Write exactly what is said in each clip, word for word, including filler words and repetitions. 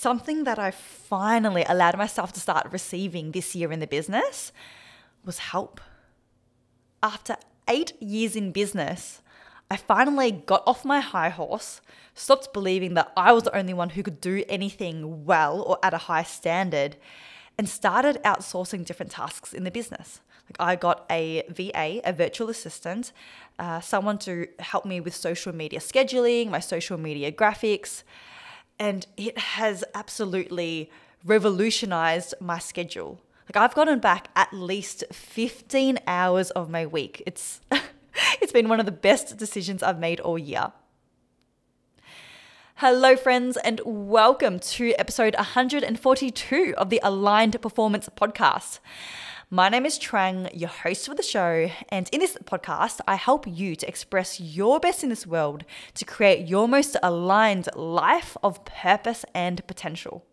something that I finally allowed myself to start receiving this year in the business was help. After eight years in business, I finally got off my high horse, stopped believing that I was the only one who could do anything well or at a high standard, and started outsourcing different tasks in the business. Like I got a V A, a virtual assistant, uh, someone to help me with social media scheduling, my social media graphics, and it has absolutely revolutionized my schedule. Like I've gotten back at least fifteen hours of my week. It's... It's been one of the best decisions I've made all year. Hello, friends, and welcome to episode one forty-two of the Aligned Performance Podcast. My name is Trang, your host for the show, and in this podcast, I help you to express your best in this world to create your most aligned life of purpose and potential.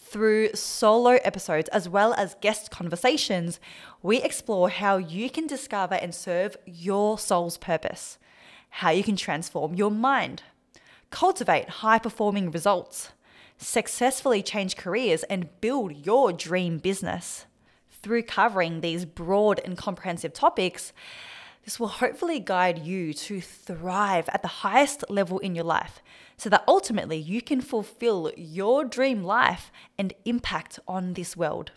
Through solo episodes as well as guest conversations, we explore how you can discover and serve your soul's purpose, how you can transform your mind, cultivate high-performing results, successfully change careers, and build your dream business. Through covering these broad and comprehensive topics, this will hopefully guide you to thrive at the highest level in your life so that ultimately you can fulfill your dream life and impact on this world.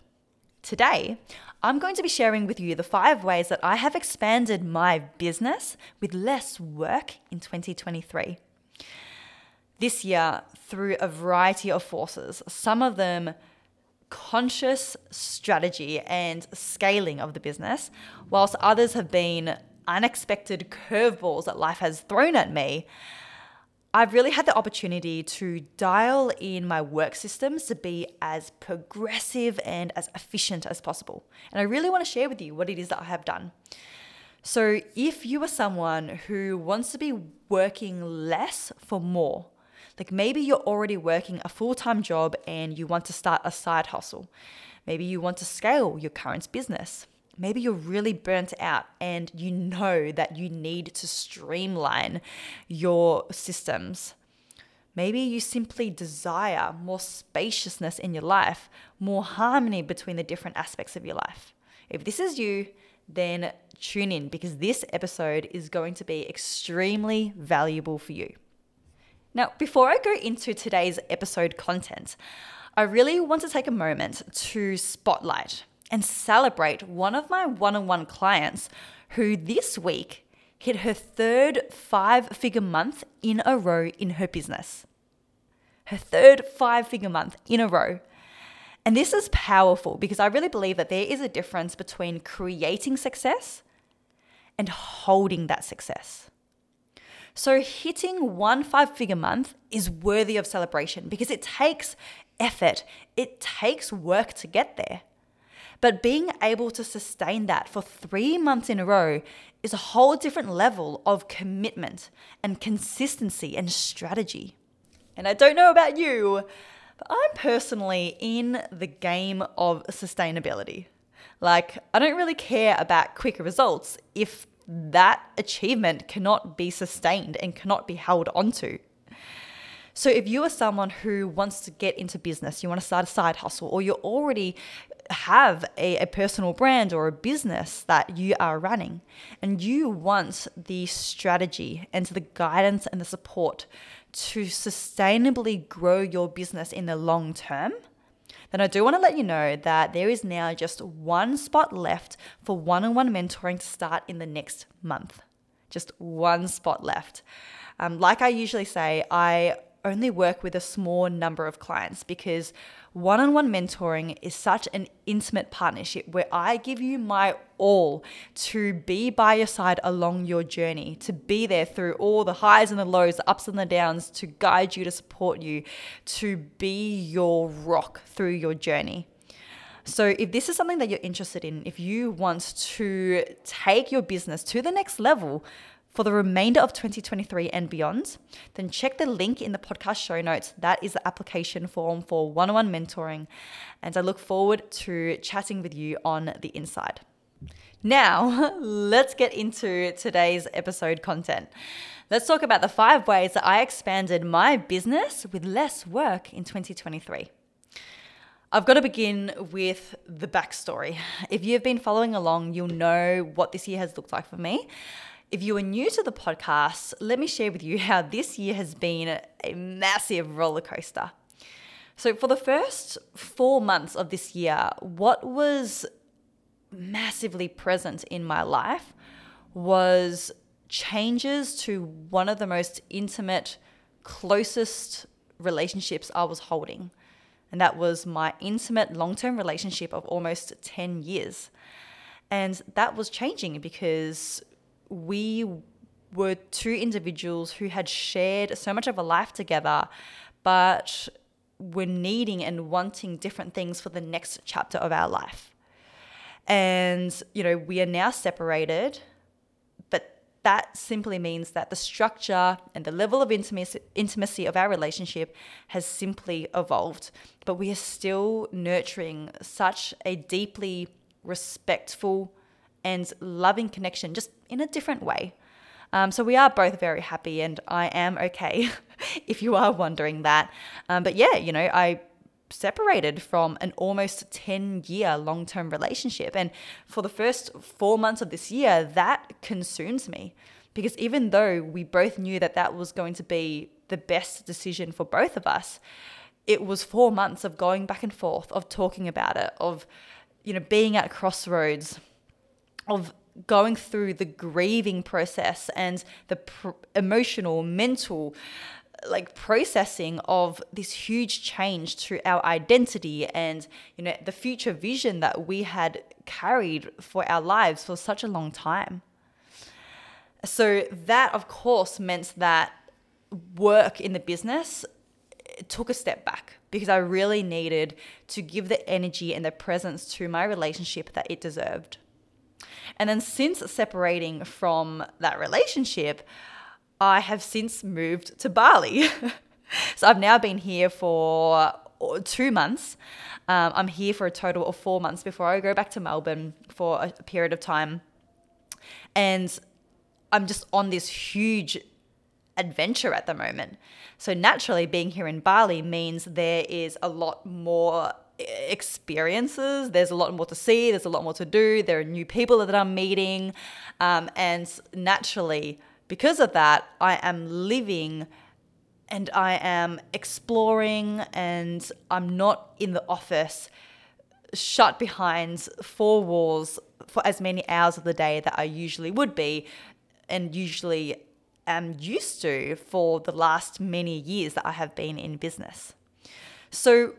Today, I'm going to be sharing with you the five ways that I have expanded my business with less work in twenty twenty-three. This year, through a variety of forces, some of them conscious strategy and scaling of the business, whilst others have been unexpected curveballs that life has thrown at me, I've really had the opportunity to dial in my work systems to be as progressive and as efficient as possible. And I really want to share with you what it is that I have done. So if you are someone who wants to be working less for more, like maybe you're already working a full-time job and you want to start a side hustle. Maybe you want to scale your current business. Maybe you're really burnt out and you know that you need to streamline your systems. Maybe you simply desire more spaciousness in your life, more harmony between the different aspects of your life. If this is you, then tune in because this episode is going to be extremely valuable for you. Now, before I go into today's episode content, I really want to take a moment to spotlight and celebrate one of my one-on-one clients who this week hit her third five-figure month in a row in her business. Her third five-figure month in a row. And this is powerful because I really believe that there is a difference between creating success and holding that success. So hitting one five-figure month is worthy of celebration because it takes effort, it takes work to get there. But being able to sustain that for three months in a row is a whole different level of commitment and consistency and strategy. And I don't know about you, but I'm personally in the game of sustainability. Like, I don't really care about quick results if that achievement cannot be sustained and cannot be held onto. So if you are someone who wants to get into business, you want to start a side hustle, or you already have a, a personal brand or a business that you are running, and you want the strategy and the guidance and the support to sustainably grow your business in the long term, then I do want to let you know that there is now just one spot left for one-on-one mentoring to start in the next month. Just one spot left. Um, like I usually say, I only work with a small number of clients because one-on-one mentoring is such an intimate partnership where I give you my all to be by your side along your journey, to be there through all the highs and the lows, the ups and the downs, to guide you, to support you, to be your rock through your journey. So if this is something that you're interested in, if you want to take your business to the next level, for the remainder of twenty twenty-three and beyond, then check the link in the podcast show notes. That is the application form for one-on-one mentoring. And I look forward to chatting with you on the inside. Now, let's get into today's episode content. Let's talk about the five ways that I expanded my business with less work in twenty twenty-three. I've got to begin with the backstory. If you've been following along, you'll know what this year has looked like for me. If you are new to the podcast, let me share with you how this year has been a massive roller coaster. So for the first four months of this year, what was massively present in my life was changes to one of the most intimate, closest relationships I was holding. And that was my intimate long-term relationship of almost ten years. And that was changing because we were two individuals who had shared so much of a life together, but were needing and wanting different things for the next chapter of our life. And, you know, we are now separated, but that simply means that the structure and the level of intimacy, intimacy of our relationship has simply evolved. But we are still nurturing such a deeply respectful and loving connection, just in a different way. Um, so we are both very happy, and I am okay if you are wondering that. Um, but yeah, you know, I separated from an almost ten year long-term relationship. And for the first four months of this year, that consumes me, because even though we both knew that that was going to be the best decision for both of us, it was four months of going back and forth, of talking about it, of, you know, being at crossroads, of going through the grieving process and the pr- emotional, mental, like processing of this huge change to our identity and, you know, the future vision that we had carried for our lives for such a long time. So that, of course, meant that work in the business took a step back, because I really needed to give the energy and the presence to my relationship that it deserved. And then since separating from that relationship, I have since moved to Bali. So I've now been here for two months. Um, I'm here for a total of four months before I go back to Melbourne for a period of time. And I'm just on this huge adventure at the moment. So naturally, being here in Bali means there is a lot more experiences, there's a lot more to see, there's a lot more to do, there are new people that I'm meeting, um, and naturally, because of that, I am living and I am exploring, and I'm not in the office shut behind four walls for as many hours of the day that I usually would be and usually am used to for the last many years that I have been in business. So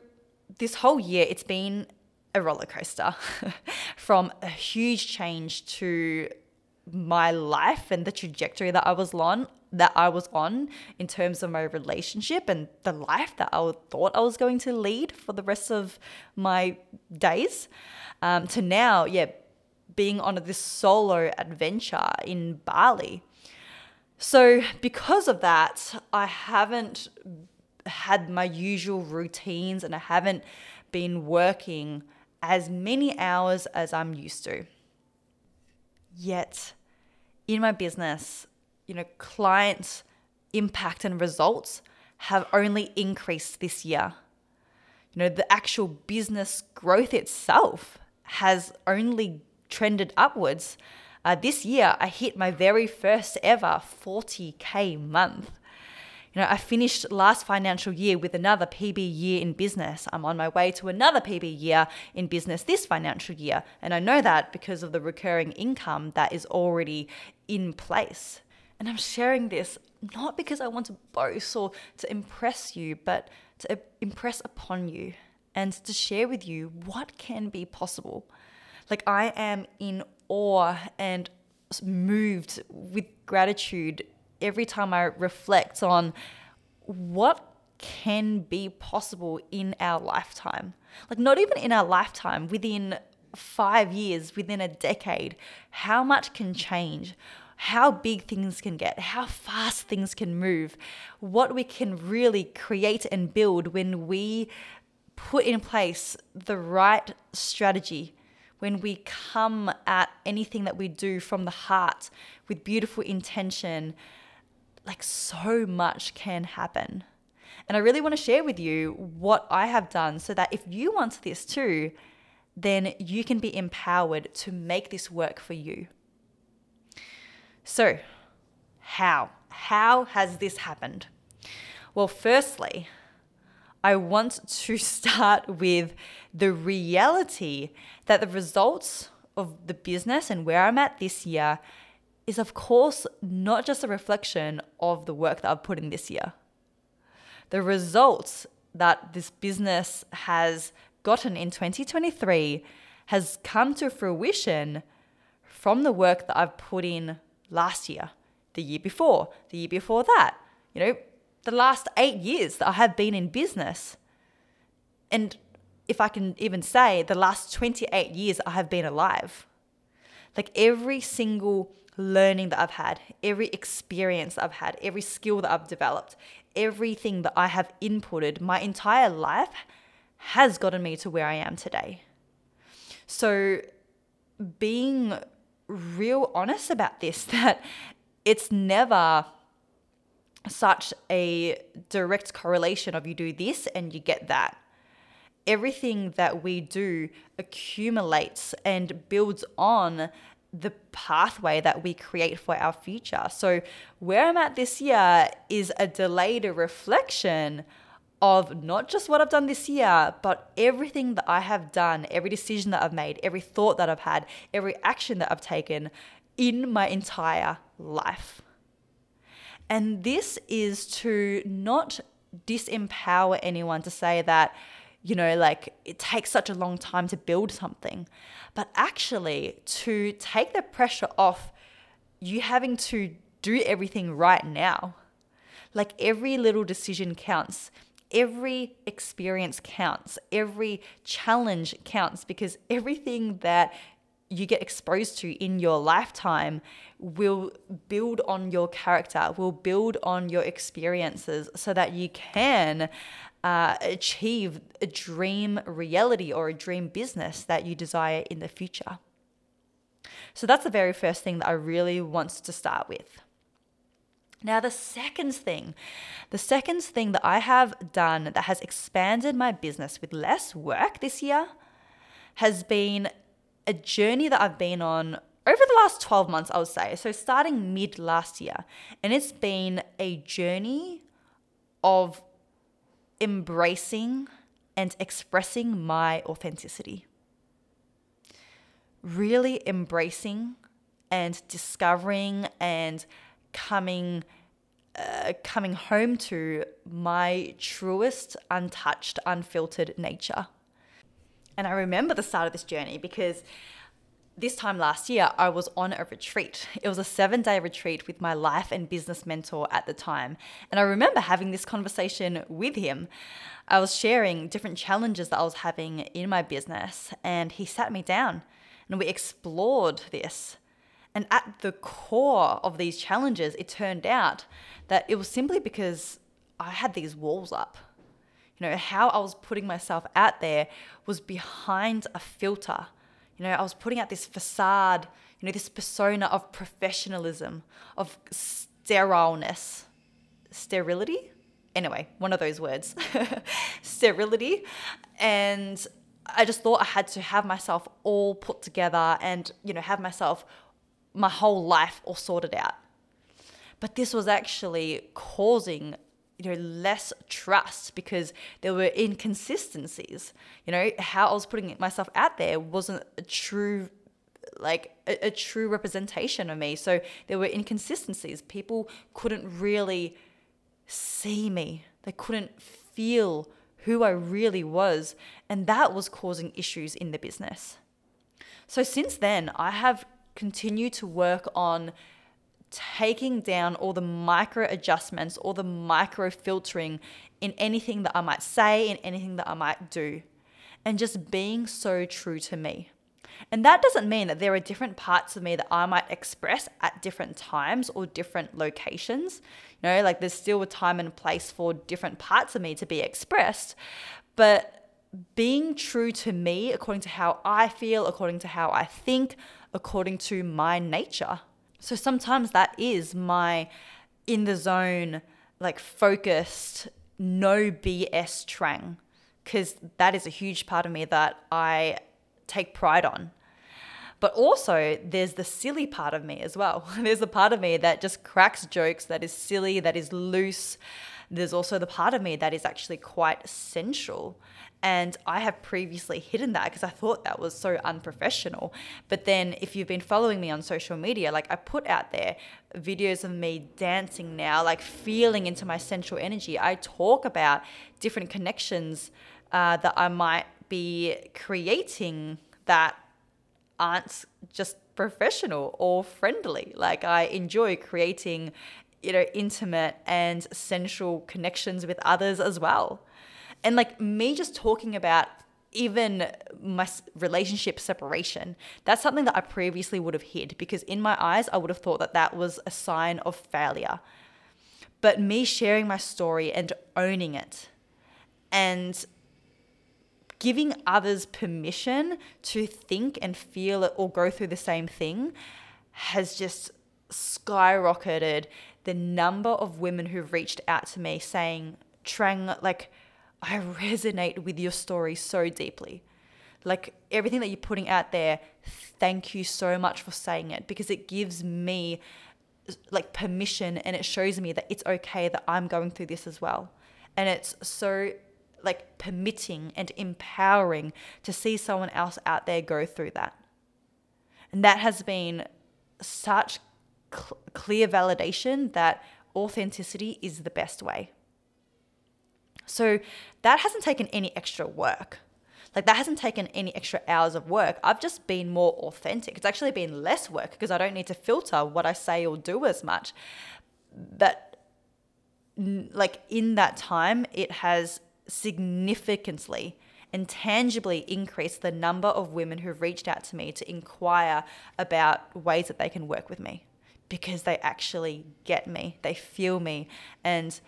this whole year, it's been a roller coaster from a huge change to my life and the trajectory that I was on, that I was on in terms of my relationship and the life that I thought I was going to lead for the rest of my days, um, to now, yeah, being on this solo adventure in Bali. So because of that, I haven't had my usual routines, and I haven't been working as many hours as I'm used to. Yet in my business, you know, client impact and results have only increased this year. You know, the actual business growth itself has only trended upwards. Uh, this year, I hit my very first ever forty K month. You know, I finished last financial year with another P B year in business. I'm on my way to another P B year in business this financial year. And I know that because of the recurring income that is already in place. And I'm sharing this not because I want to boast or to impress you, but to impress upon you and to share with you what can be possible. Like, I am in awe and moved with gratitude every time I reflect on what can be possible in our lifetime. Like, not even in our lifetime, within five years, within a decade, how much can change, how big things can get, how fast things can move, what we can really create and build when we put in place the right strategy, when we come at anything that we do from the heart with beautiful intention, like so much can happen. And I really want to share with you what I have done so that if you want this too, then you can be empowered to make this work for you. So how? How has this happened? Well, firstly, I want to start with the reality that the results of the business and where I'm at this year is, of course, not just a reflection of the work that I've put in this year. The results that this business has gotten in twenty twenty-three has come to fruition from the work that I've put in last year, the year before, the year before that, you know, the last eight years that I have been in business. And if I can even say, the last twenty-eight years I have been alive. Like every single learning that I've had, every experience that I've had, every skill that I've developed, everything that I have inputted, my entire life has gotten me to where I am today. So being real honest about this, that it's never such a direct correlation of you do this and you get that. Everything that we do accumulates and builds on the pathway that we create for our future. So where I'm at this year is a delayed reflection of not just what I've done this year, but everything that I have done, every decision that I've made, every thought that I've had, every action that I've taken in my entire life. And this is to not disempower anyone to say that, you know, like it takes such a long time to build something, but actually to take the pressure off you having to do everything right now. Like every little decision counts. Every experience counts, every challenge counts, because everything that you get exposed to in your lifetime will build on your character, will build on your experiences so that you can uh, achieve a dream reality or a dream business that you desire in the future. So that's the very first thing that I really want to start with. Now, the second thing, the second thing that I have done that has expanded my business with less work this year has been a journey that I've been on over the last twelve months, I would say. So starting mid last year, and it's been a journey of embracing and expressing my authenticity. Really embracing and discovering and coming uh, coming home to my truest, untouched, unfiltered nature. And I remember the start of this journey because this time last year, I was on a retreat. It was a seven-day retreat with my life and business mentor at the time. And I remember having this conversation with him. I was sharing different challenges that I was having in my business, and he sat me down and we explored this. And at the core of these challenges, it turned out that it was simply because I had these walls up. You know, how I was putting myself out there was behind a filter. You know, I was putting out this facade, you know, this persona of professionalism, of sterileness, sterility. Anyway, one of those words, sterility. And I just thought I had to have myself all put together and, you know, have myself my whole life all sorted out. But this was actually causing, you know, less trust because there were inconsistencies. You know, how I was putting myself out there wasn't a true, like a, a true representation of me. So there were inconsistencies. People couldn't really see me. They couldn't feel who I really was. And that was causing issues in the business. So since then, I have continue to work on taking down all the micro adjustments, all the micro filtering in anything that I might say, in anything that I might do, and just being so true to me. And that doesn't mean that there are different parts of me that I might express at different times or different locations. You know, like there's still a time and place for different parts of me to be expressed, but being true to me according to how I feel, according to how I think, according to my nature. So sometimes that is my in the zone, like focused, no B S trang, because that is a huge part of me that I take pride on. But also there's the silly part of me as well. There's a part of me that just cracks jokes, that is silly, that is loose. There's also the part of me that is actually quite sensual. And I have previously hidden that because I thought that was so unprofessional. But then if you've been following me on social media, like I put out there videos of me dancing now, like feeling into my sensual energy. I talk about different connections uh, that I might be creating that aren't just professional or friendly. Like I enjoy creating, you know, intimate and sensual connections with others as well. And like me just talking about even my relationship separation, that's something that I previously would have hid, because in my eyes, I would have thought that that was a sign of failure. But me sharing my story and owning it and giving others permission to think and feel or go through the same thing has just skyrocketed the number of women who've reached out to me saying, Trang, like I resonate with your story so deeply. Like everything that you're putting out there, thank you so much for saying it, because it gives me like permission and it shows me that it's okay that I'm going through this as well. And it's so like permitting and empowering to see someone else out there go through that. And that has been such cl- clear validation that authenticity is the best way. So that hasn't taken any extra work. Like that hasn't taken any extra hours of work. I've just been more authentic. It's actually been less work because I don't need to filter what I say or do as much. But like in that time, it has significantly and tangibly increased the number of women who've reached out to me to inquire about ways that they can work with me, because they actually get me, they feel me, and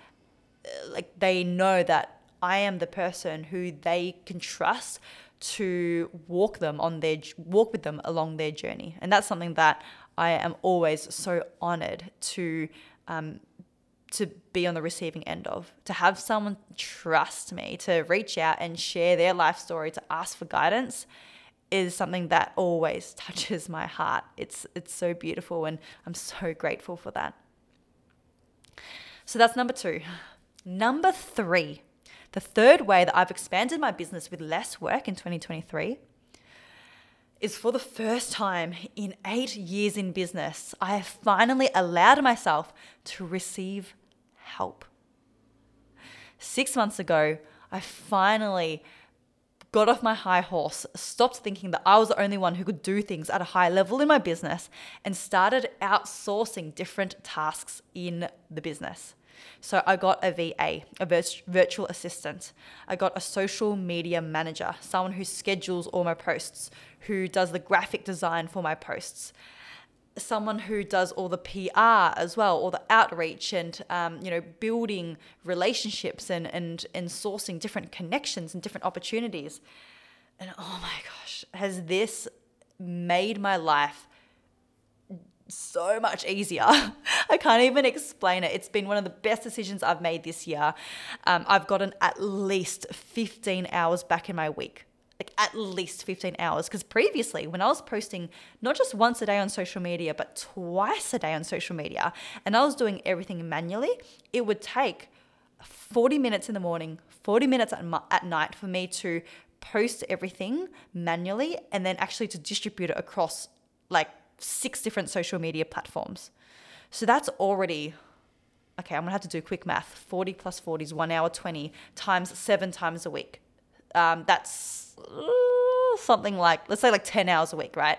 like they know that I am the person who they can trust to walk them on their walk with them along their journey. And that's something that I am always so honored to um to be on the receiving end of, to have someone trust me, to reach out and share their life story, to ask for guidance, is something that always touches my heart. It's it's so beautiful and I'm so grateful for that. So that's number two. Number three, the third way that I've expanded my business with less work in twenty twenty-three is, for the first time in eight years in business, I have finally allowed myself to receive help. Six months ago, I finally got off my high horse, stopped thinking that I was the only one who could do things at a high level in my business, and started outsourcing different tasks in the business. So I got a V A, a virtual assistant. I got a social media manager, someone who schedules all my posts, who does the graphic design for my posts, someone who does all the P R as well, all the outreach and, um, you know, building relationships and, and, and sourcing different connections and different opportunities. And oh my gosh, has this made my life so much easier. I can't even explain it. It's been one of the best decisions I've made this year. Um, I've gotten at least fifteen hours back in my week, like at least fifteen hours. Because previously when I was posting not just once a day on social media, but twice a day on social media, and I was doing everything manually, it would take forty minutes in the morning, forty minutes at, m- at night for me to post everything manually and then actually to distribute it across like six different social media platforms. So that's already, okay, I'm gonna have to do quick math. forty plus forty is one hour twenty times seven times a week. Um, that's something like, let's say like ten hours a week, right?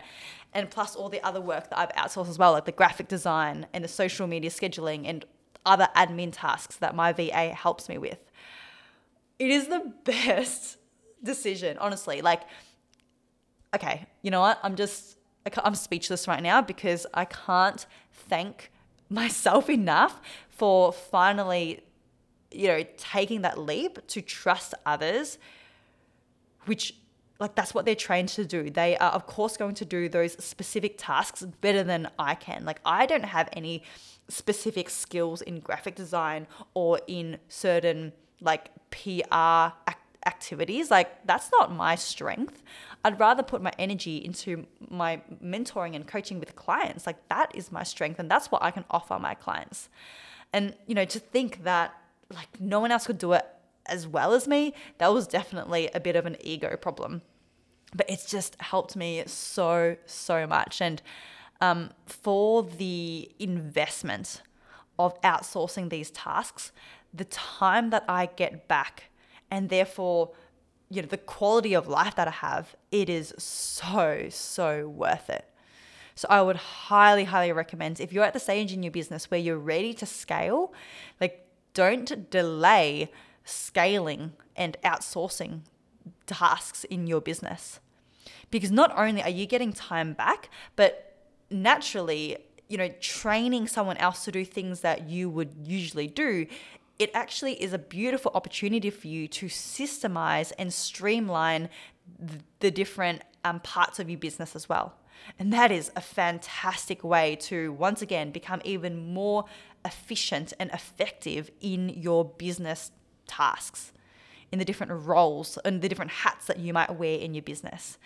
And plus all the other work that I've outsourced as well, like the graphic design and the social media scheduling and other admin tasks that my V A helps me with. It is the best decision, honestly. Like, okay, you know what? I'm just, I'm speechless right now because I can't thank myself enough for finally, you know, taking that leap to trust others, which like that's what they're trained to do. They are, of course, going to do those specific tasks better than I can. Like I don't have any specific skills in graphic design or in certain like P R activities. Like, that's not my strength. I'd rather put my energy into my mentoring and coaching with clients. Like, that is my strength, and that's what I can offer my clients. And, you know, to think that like no one else could do it as well as me, that was definitely a bit of an ego problem. But it's just helped me so, so much. And um, for the investment of outsourcing these tasks, the time that I get back and therefore, you know, the quality of life that I have, it is so, so worth it. So I would highly, highly recommend, if you're at the stage in your business where you're ready to scale, like, don't delay scaling and outsourcing tasks in your business, because not only are you getting time back, but naturally, you know, training someone else to do things that you would usually do, it actually is a beautiful opportunity for you to systemize and streamline the different um, parts of your business as well. And that is a fantastic way to, once again, become even more efficient and effective in your business tasks, in the different roles and the different hats that you might wear in your business.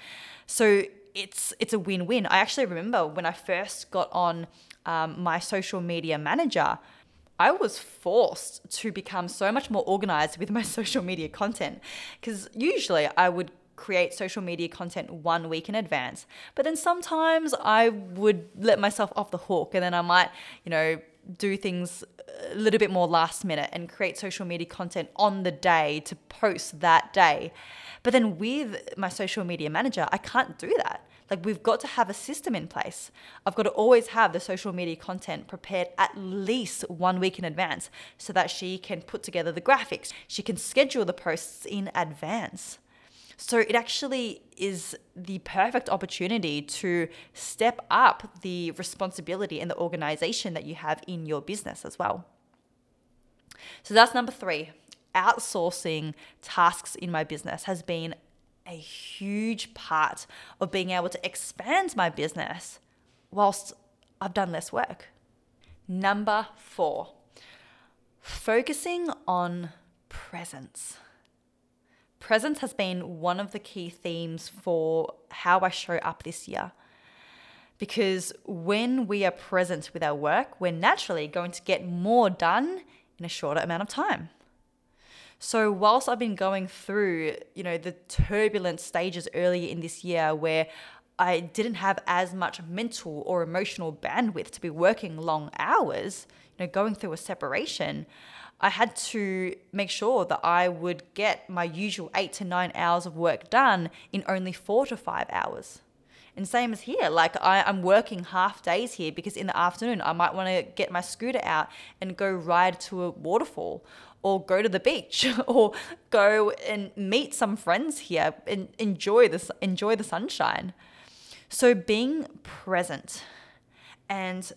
So it's it's a win-win. I actually remember when I first got on um, my social media manager, I was forced to become so much more organized with my social media content, because usually I would create social media content one week in advance, but then sometimes I would let myself off the hook, and then I might, you know, do things a little bit more last minute and create social media content on the day to post that day. But then with my social media manager, I can't do that. Like, we've got to have a system in place. I've got to always have the social media content prepared at least one week in advance, so that she can put together the graphics. She can schedule the posts in advance. So it actually is the perfect opportunity to step up the responsibility and the organization that you have in your business as well. So that's number three. Outsourcing tasks in my business has been a huge part of being able to expand my business whilst I've done less work. Number four, focusing on presence. Presence has been one of the key themes for how I show up this year, because when we are present with our work, we're naturally going to get more done in a shorter amount of time. So whilst I've been going through, you know, the turbulent stages earlier in this year where I didn't have as much mental or emotional bandwidth to be working long hours, you know, going through a separation, I had to make sure that I would get my usual eight to nine hours of work done in only four to five hours. And same as here, like I, I'm working half days here, because in the afternoon I might want to get my scooter out and go ride to a waterfall, or go to the beach, or go and meet some friends here and enjoy this, enjoy the sunshine. So being present and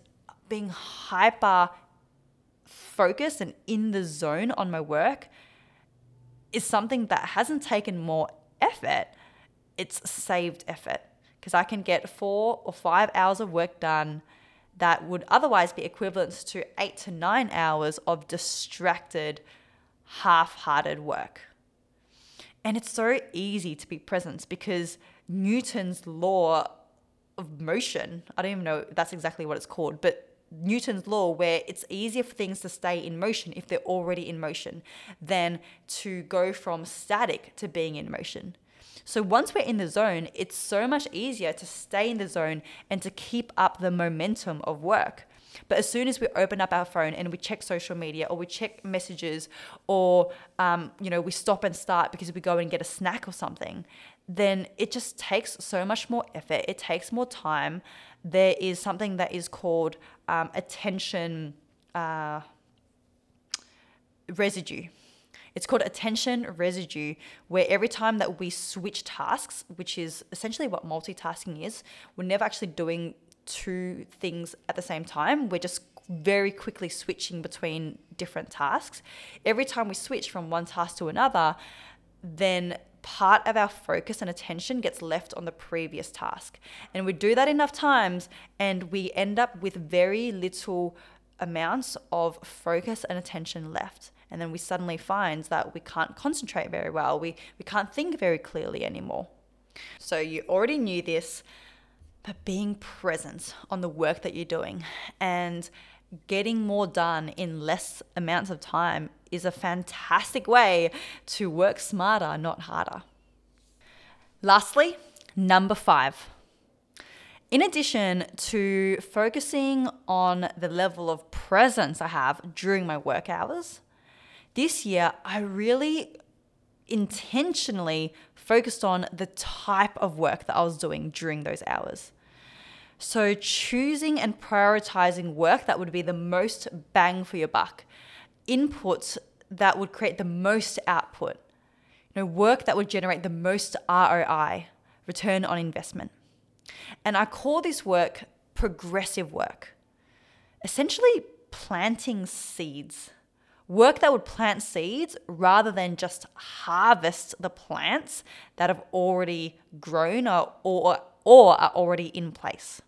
being hyper focused and in the zone on my work is something that hasn't taken more effort. It's saved effort, because I can get four or five hours of work done that would otherwise be equivalent to eight to nine hours of distracted, half-hearted work. And it's so easy to be present, because Newton's law of motion, I don't even know if that's exactly what it's called, but Newton's law, where it's easier for things to stay in motion if they're already in motion than to go from static to being in motion. So once we're in the zone, it's so much easier to stay in the zone and to keep up the momentum of work. But as soon as we open up our phone and we check social media, or we check messages, or um, you know, we stop and start because we go and get a snack or something, then it just takes so much more effort. It takes more time. There is something that is called um, attention uh, residue. It's called attention residue, where every time that we switch tasks, which is essentially what multitasking is, we're never actually doing two things at the same time. We're just very quickly switching between different tasks. Every time we switch from one task to another, then part of our focus and attention gets left on the previous task. And we do that enough times, and we end up with very little amounts of focus and attention left. And then we suddenly find that we can't concentrate very well. We, we can't think very clearly anymore. So you already knew this, but being present on the work that you're doing and getting more done in less amounts of time is a fantastic way to work smarter, not harder. Lastly, number five. In addition to focusing on the level of presence I have during my work hours, this year I really intentionally focused on the type of work that I was doing during those hours. So choosing and prioritizing work that would be the most bang for your buck, inputs that would create the most output, you know, work that would generate the most R O I, return on investment. And I call this work progressive work, essentially planting seeds. Work that would plant seeds rather than just harvest the plants that have already grown or, or, or are already in place.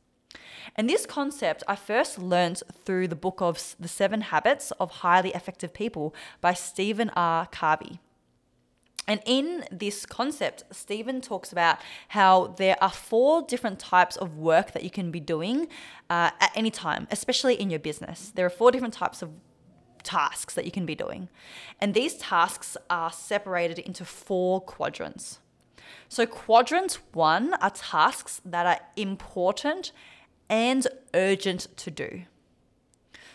And this concept I first learned through the book of The Seven Habits of Highly Effective People by Stephen R. Covey. And in this concept, Stephen talks about how there are four different types of work that you can be doing uh, at any time, especially in your business. There are four different types of tasks that you can be doing. And these tasks are separated into four quadrants. So quadrant one are tasks that are important and urgent to do.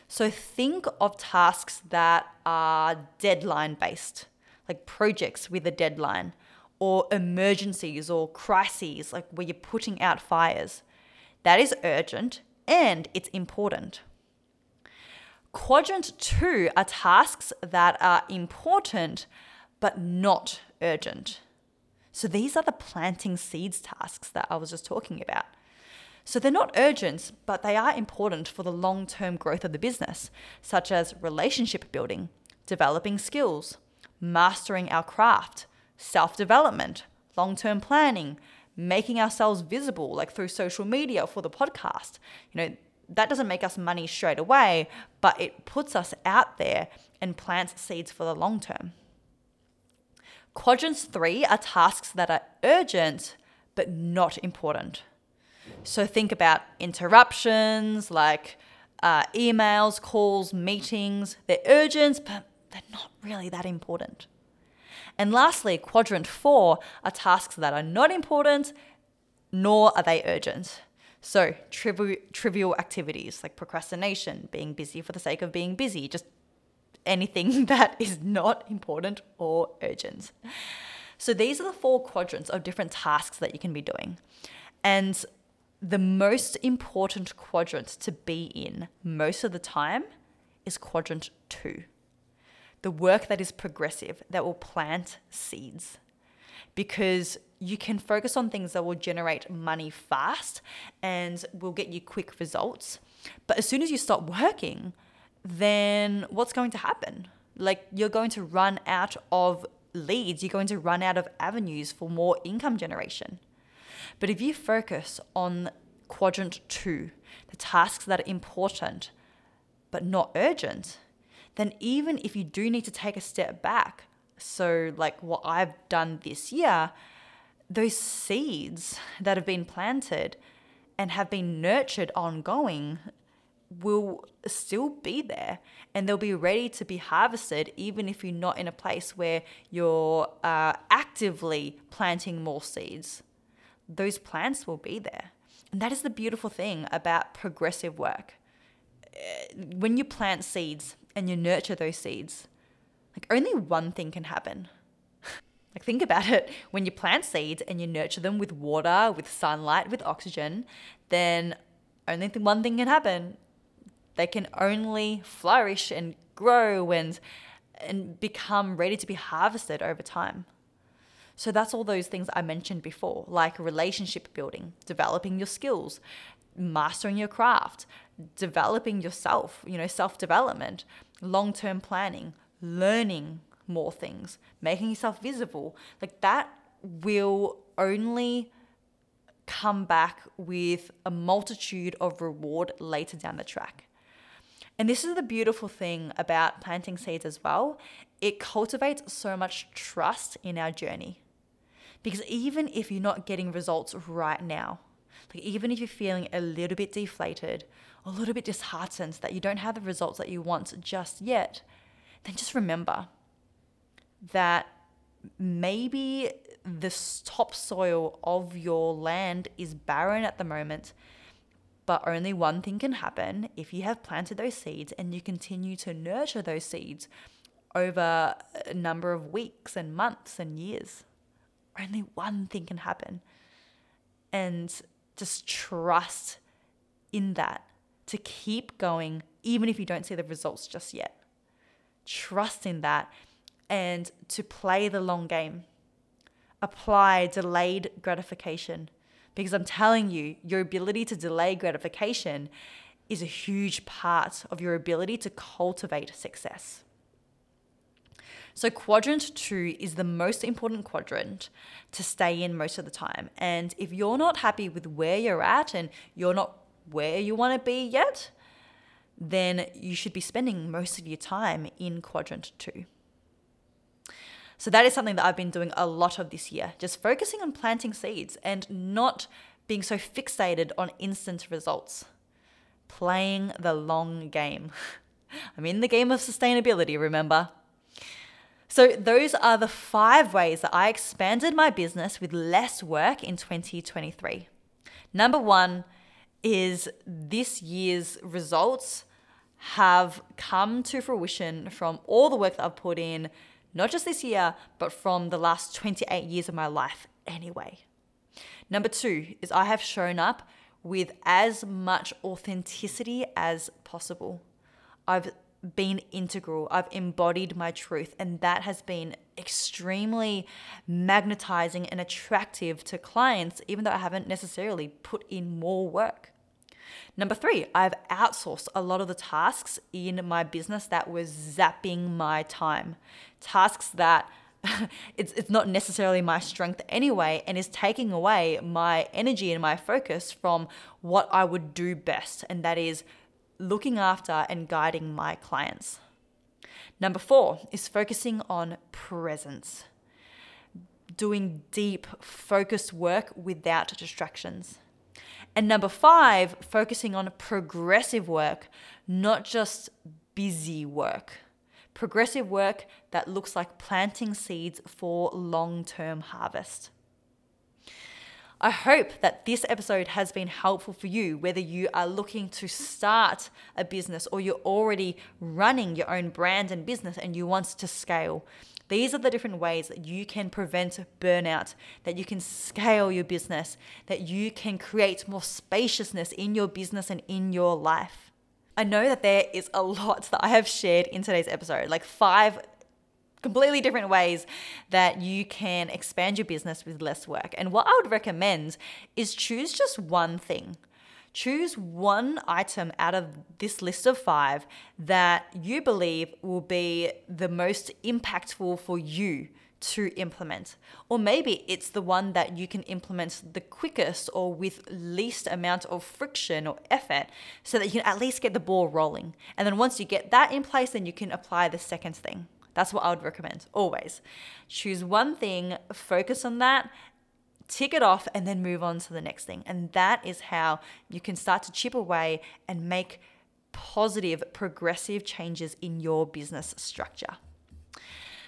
So think of tasks that are deadline based, like projects with a deadline, or emergencies or crises, like where you're putting out fires. That is urgent and it's important. Quadrant two are tasks that are important but not urgent. So these are the planting seeds tasks that I was just talking about. So they're not urgent, but they are important for the long-term growth of the business, such as relationship building, developing skills, mastering our craft, self-development, long-term planning, making ourselves visible, like through social media for the podcast. You know, that doesn't make us money straight away, but it puts us out there and plants seeds for the long term. Quadrants three are tasks that are urgent but not important. So think about interruptions like uh, emails, calls, meetings. They're urgent, but they're not really that important. And lastly, quadrant four are tasks that are not important, nor are they urgent. So trivial activities like procrastination, being busy for the sake of being busy, just anything that is not important or urgent. So these are the four quadrants of different tasks that you can be doing. And the most important quadrant to be in most of the time is quadrant two, the work that is progressive, that will plant seeds, because you can focus on things that will generate money fast and will get you quick results. But as soon as you stop working, then what's going to happen? Like, you're going to run out of leads. You're going to run out of avenues for more income generation. But if you focus on quadrant two, the tasks that are important but not urgent, then even if you do need to take a step back, so like what I've done this year, those seeds that have been planted and have been nurtured ongoing will still be there, and they'll be ready to be harvested even if you're not in a place where you're uh, actively planting more seeds. Those plants will be there. And that is the beautiful thing about progressive work. When you plant seeds and you nurture those seeds, like, only one thing can happen. Like, think about it. When you plant seeds and you nurture them with water, with sunlight, with oxygen, then only th- one thing can happen. They can only flourish and grow and and become ready to be harvested over time. So that's all those things I mentioned before, like relationship building, developing your skills, mastering your craft, developing yourself, you know, self-development, long-term planning, learning more things, making yourself visible. Like, that will only come back with a multitude of reward later down the track. And this is the beautiful thing about planting seeds as well. It cultivates so much trust in our journey. Because even if you're not getting results right now, like even if you're feeling a little bit deflated, a little bit disheartened that you don't have the results that you want just yet, then just remember that maybe the topsoil of your land is barren at the moment, but only one thing can happen if you have planted those seeds and you continue to nurture those seeds over a number of weeks and months and years. Only one thing can happen. And just trust in that to keep going, even if you don't see the results just yet. Trust in that and to play the long game. Apply delayed gratification, because I'm telling you, your ability to delay gratification is a huge part of your ability to cultivate success. So quadrant two is the most important quadrant to stay in most of the time. And if you're not happy with where you're at and you're not where you want to be yet, then you should be spending most of your time in quadrant two. So that is something that I've been doing a lot of this year, just focusing on planting seeds and not being so fixated on instant results. Playing the long game. I'm in the game of sustainability, remember? So those are the five ways that I expanded my business with less work in twenty twenty-three. Number one is this year's results have come to fruition from all the work that I've put in, not just this year, but from the last twenty-eight years of my life anyway. Number two is I have shown up with as much authenticity as possible. I've been integral. I've embodied my truth, and that has been extremely magnetizing and attractive to clients, even though I haven't necessarily put in more work. Number three, I've outsourced a lot of the tasks in my business that were zapping my time. Tasks that it's it's not necessarily my strength anyway, and is taking away my energy and my focus from what I would do best, and that is looking after and guiding my clients. Number four is focusing on presence, doing deep, focused work without distractions. And number five, focusing on progressive work, not just busy work. Progressive work that looks like planting seeds for long-term harvest. I hope that this episode has been helpful for you, whether you are looking to start a business or you're already running your own brand and business and you want to scale. These are the different ways that you can prevent burnout, that you can scale your business, that you can create more spaciousness in your business and in your life. I know that there is a lot that I have shared in today's episode, like five completely different ways that you can expand your business with less work. And what I would recommend is choose just one thing. Choose one item out of this list of five that you believe will be the most impactful for you to implement. Or maybe it's the one that you can implement the quickest or with least amount of friction or effort, so that you can at least get the ball rolling. And then once you get that in place, then you can apply the second thing. That's what I would recommend, always. Choose one thing, focus on that, tick it off, and then move on to the next thing. And that is how you can start to chip away and make positive, progressive changes in your business structure.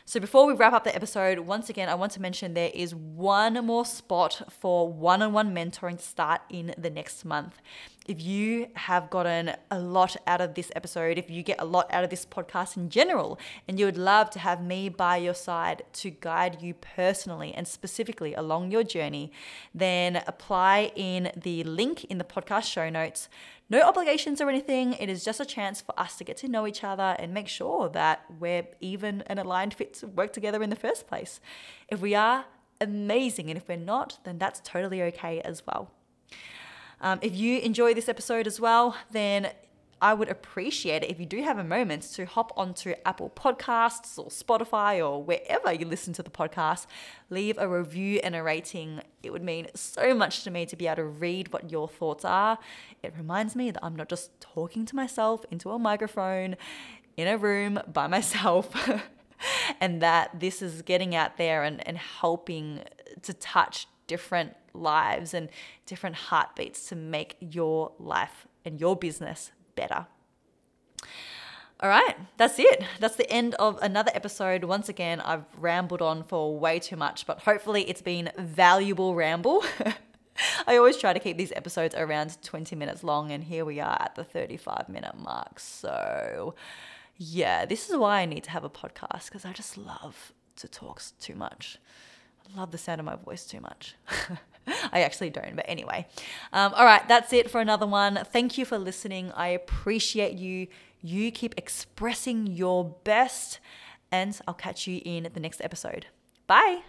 So before we wrap up the episode, once again, I want to mention there is one more spot for one-on-one mentoring to start in the next month. If you have gotten a lot out of this episode, if you get a lot out of this podcast in general, and you would love to have me by your side to guide you personally and specifically along your journey, then apply in the link in the podcast show notes. No obligations or anything. It is just a chance for us to get to know each other and make sure that we're even and aligned fit to work together in the first place. If we are, amazing. And if we're not, then that's totally okay as well. Um, if you enjoy this episode as well, then I would appreciate it if you do have a moment to hop onto Apple Podcasts or Spotify or wherever you listen to the podcast, leave a review and a rating. It would mean so much to me to be able to read what your thoughts are. It reminds me that I'm not just talking to myself into a microphone in a room by myself and that this is getting out there and, and helping to touch different lives and different heartbeats to make your life and your business better. All right, that's it. That's the end of another episode. Once again, I've rambled on for way too much, but hopefully it's been valuable ramble. I always try to keep these episodes around twenty minutes long, and here we are at the thirty-five minute mark. So yeah, this is why I need to have a podcast, because I just love to talk too much. I love the sound of my voice too much. I actually don't, but anyway. Um, all right, that's it for another one. Thank you for listening. I appreciate you. You keep expressing your best, and I'll catch you in the next episode. Bye.